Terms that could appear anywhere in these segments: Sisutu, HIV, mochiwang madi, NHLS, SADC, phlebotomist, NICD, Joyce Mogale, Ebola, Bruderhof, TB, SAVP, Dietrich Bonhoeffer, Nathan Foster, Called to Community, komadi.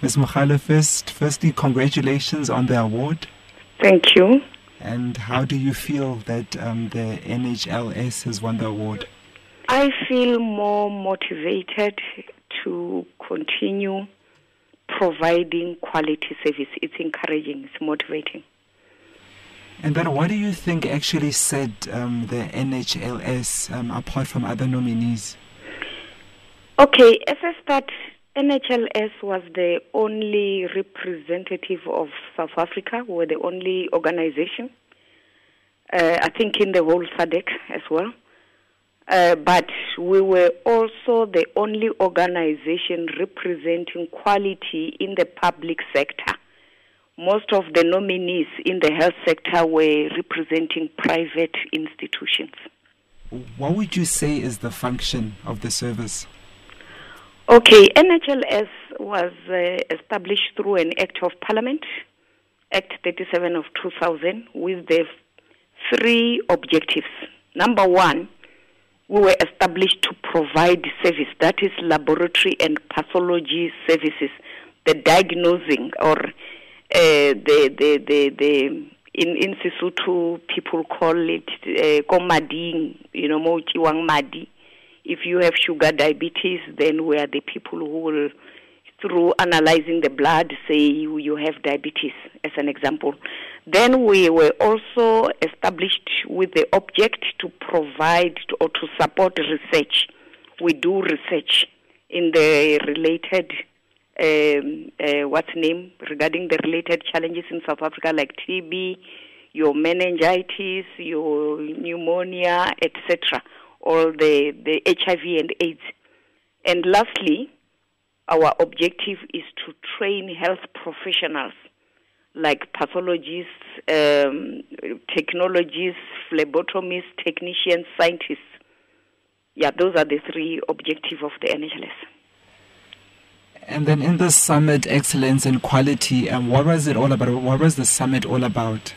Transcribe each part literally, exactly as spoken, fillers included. Miz Mogale, first, firstly, congratulations on the award. Thank you. And how do you feel that um, the N H L S has won the award? I feel more motivated to continue providing quality service. It's encouraging, it's motivating. And then what do you think actually said um, the N H L S um, apart from other nominees? Okay, at the start, N H L S was the only representative of South Africa. We were the only organization, uh, I think in the whole S A D C as well. Uh, but we were also the only organization representing quality in the public sector. Most of the nominees in the health sector were representing private institutions. What would you say is the function of the service? Okay, N H L S was uh, established through an Act of Parliament, Act thirty-seven of two thousand, with the three objectives. Number one, we were established to provide service, that is laboratory and pathology services, the diagnosing or uh, the, the, the, the, in, in Sisutu people call it uh, komadi, you know, mochiwang madi. If you have sugar diabetes, then we are the people who will, through analyzing the blood, say you, you have diabetes, as an example. Then we were also established with the object to provide to, or to support research. We do research in the related, um, uh, what's name, regarding the related challenges in South Africa like T B, your meningitis, your pneumonia, et cetera, or the, the H I V and AIDS. And lastly, our objective is to train health professionals like pathologists, um, technologists, phlebotomists, technicians, scientists. Yeah, those are the three objectives of the N H L S. And then in the summit, Excellence and Quality, um, what was it all about? What was the summit all about?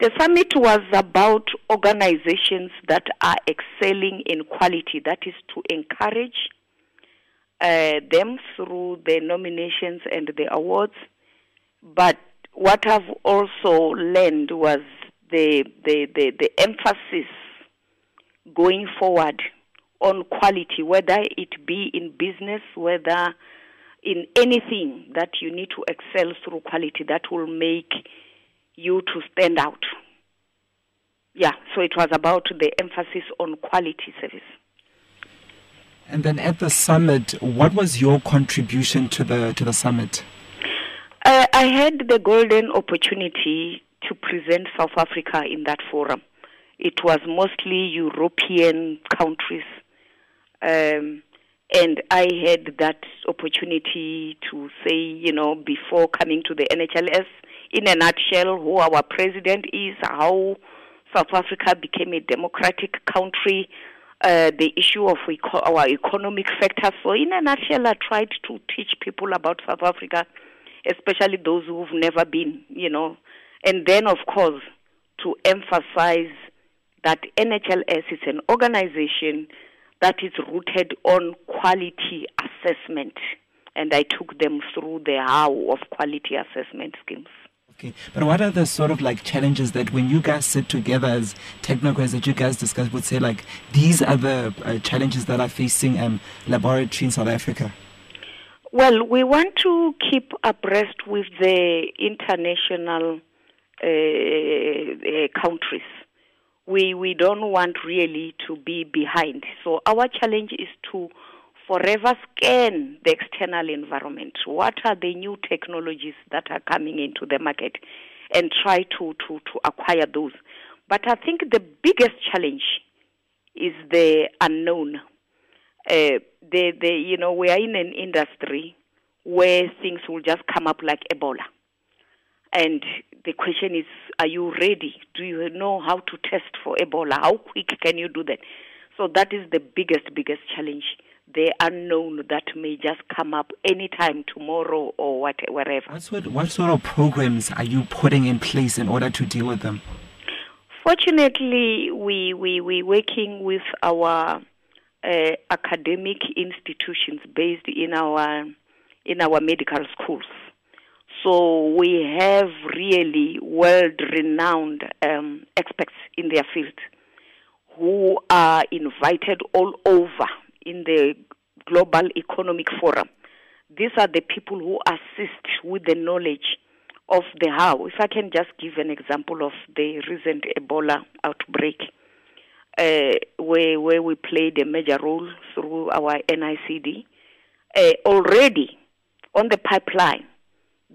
The summit was about organizations that are excelling in quality, that is to encourage uh, them through the nominations and the awards. But what I've also learned was the, the, the, the emphasis going forward on quality, whether it be in business, whether in anything that you need to excel through quality that will make you to stand out. Yeah, so it was about the emphasis on quality service. And then at the summit, what was your contribution to the to the summit? Uh, I had the golden opportunity to present South Africa in that forum. It was mostly European countries, um, and I had that opportunity to say, you know, before coming to the N H L S, in a nutshell, who our president is, how South Africa became a democratic country, uh, the issue of eco- our economic factors. So in a nutshell, I tried to teach people about South Africa, especially those who've never been, you know. And then, of course, to emphasize that N H L S is an organization that is rooted on quality assessment. And I took them through the how of quality assessment schemes. Okay, but what are the sort of like challenges that when you guys sit together as technocrats that you guys discuss would say like these are the uh, challenges that are facing um, laboratory in South Africa? Well, we want to keep abreast with the international uh, uh, countries. We, we don't want really to be behind. So our challenge is to forever scan the external environment. What are the new technologies that are coming into the market and try to, to, to acquire those? But I think the biggest challenge is the unknown. Uh, the, the, you know, we are in an industry where things will just come up like Ebola. And the question is, are you ready? Do you know how to test for Ebola? How quick can you do that? So that is the biggest, biggest challenge. The unknown that may just come up anytime tomorrow or whatever. What sort, what sort of programs are you putting in place in order to deal with them? Fortunately, we we we're working with our uh, academic institutions based in our in our medical schools. So we have really world-renowned um, experts in their field who are invited all over in the Global Economic Forum. These are the people who assist with the knowledge of the how. If I can just give an example of the recent Ebola outbreak, uh, where, where we played a major role through our N I C D, uh, already on the pipeline,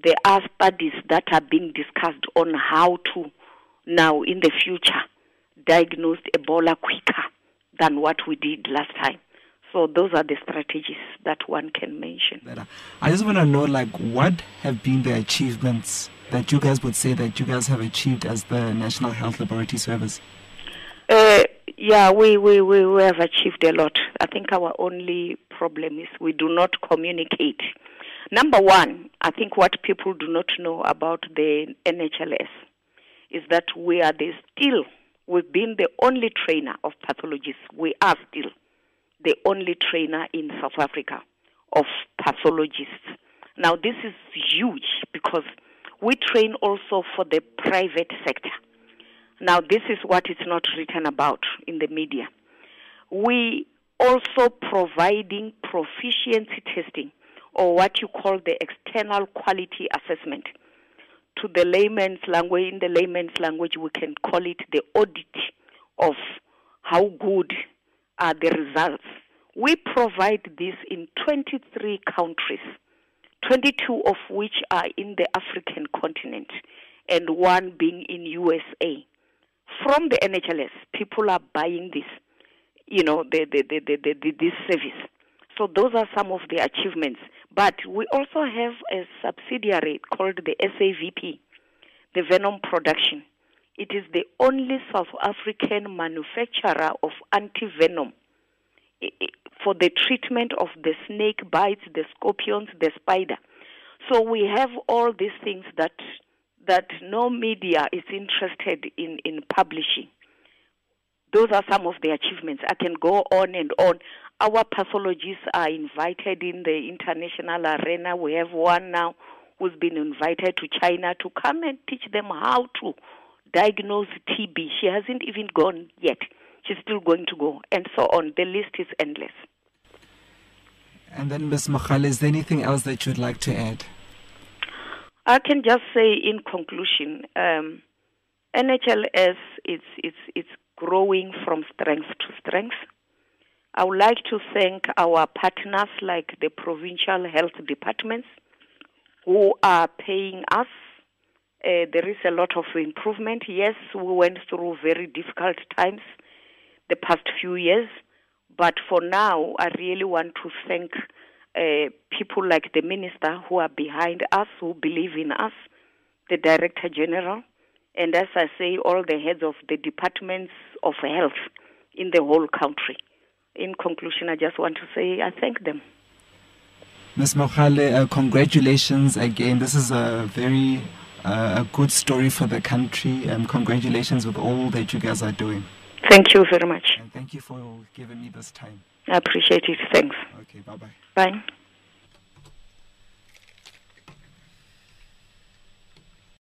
there are studies that are being discussed on how to now in the future diagnose Ebola quicker than what we did last time. So those are the strategies that one can mention. I just want to know, like, what have been the achievements that you guys would say that you guys have achieved as the National Health Laboratory Service? Uh, yeah, we, we, we, we have achieved a lot. I think our only problem is we do not communicate. Number one, I think what people do not know about the N H L S is that we are the still, we've been the only trainer of pathologists. We are still the only trainer in South Africa of pathologists. Now, this is huge because we train also for the private sector. Now, this is what is not written about in the media. We also providing proficiency testing, or what you call the external quality assessment. To the layman's language, in the layman's language, we can call it the audit of how good are the results. We provide this in twenty-three countries, twenty-two of which are in the African continent, and one being in U S A. From the N H L S, people are buying this, you know, the, the, the, the, the, the, this service. So those are some of the achievements. But we also have a subsidiary called the S A V P, the Venom Production. It is the only South African manufacturer of anti-venom for the treatment of the snake bites, the scorpions, the spider. So we have all these things that that no media is interested in, in publishing. Those are some of the achievements. I can go on and on. Our pathologists are invited in the international arena. We have one now who's been invited to China to come and teach them how to diagnose T B. She hasn't even gone yet. She's still going to go, and so on. The list is endless. And then, Miz Mogale, is there anything else that you'd like to add? I can just say, in conclusion, um, N H L S it's it's it's growing from strength to strength. I would like to thank our partners, like the provincial health departments, who are paying us. Uh, there is a lot of improvement. Yes, we went through very difficult times the past few years, but for now, I really want to thank uh, people like the minister who are behind us, who believe in us, the director general, and as I say, all the heads of the departments of health in the whole country. In conclusion, I just want to say I thank them. Miz Mogale, uh, congratulations again. This is a very... Uh, a good story for the country, and congratulations with all that you guys are doing. Thank you very much. And thank you for giving me this time. I appreciate it. Thanks. Okay, bye-bye. Bye.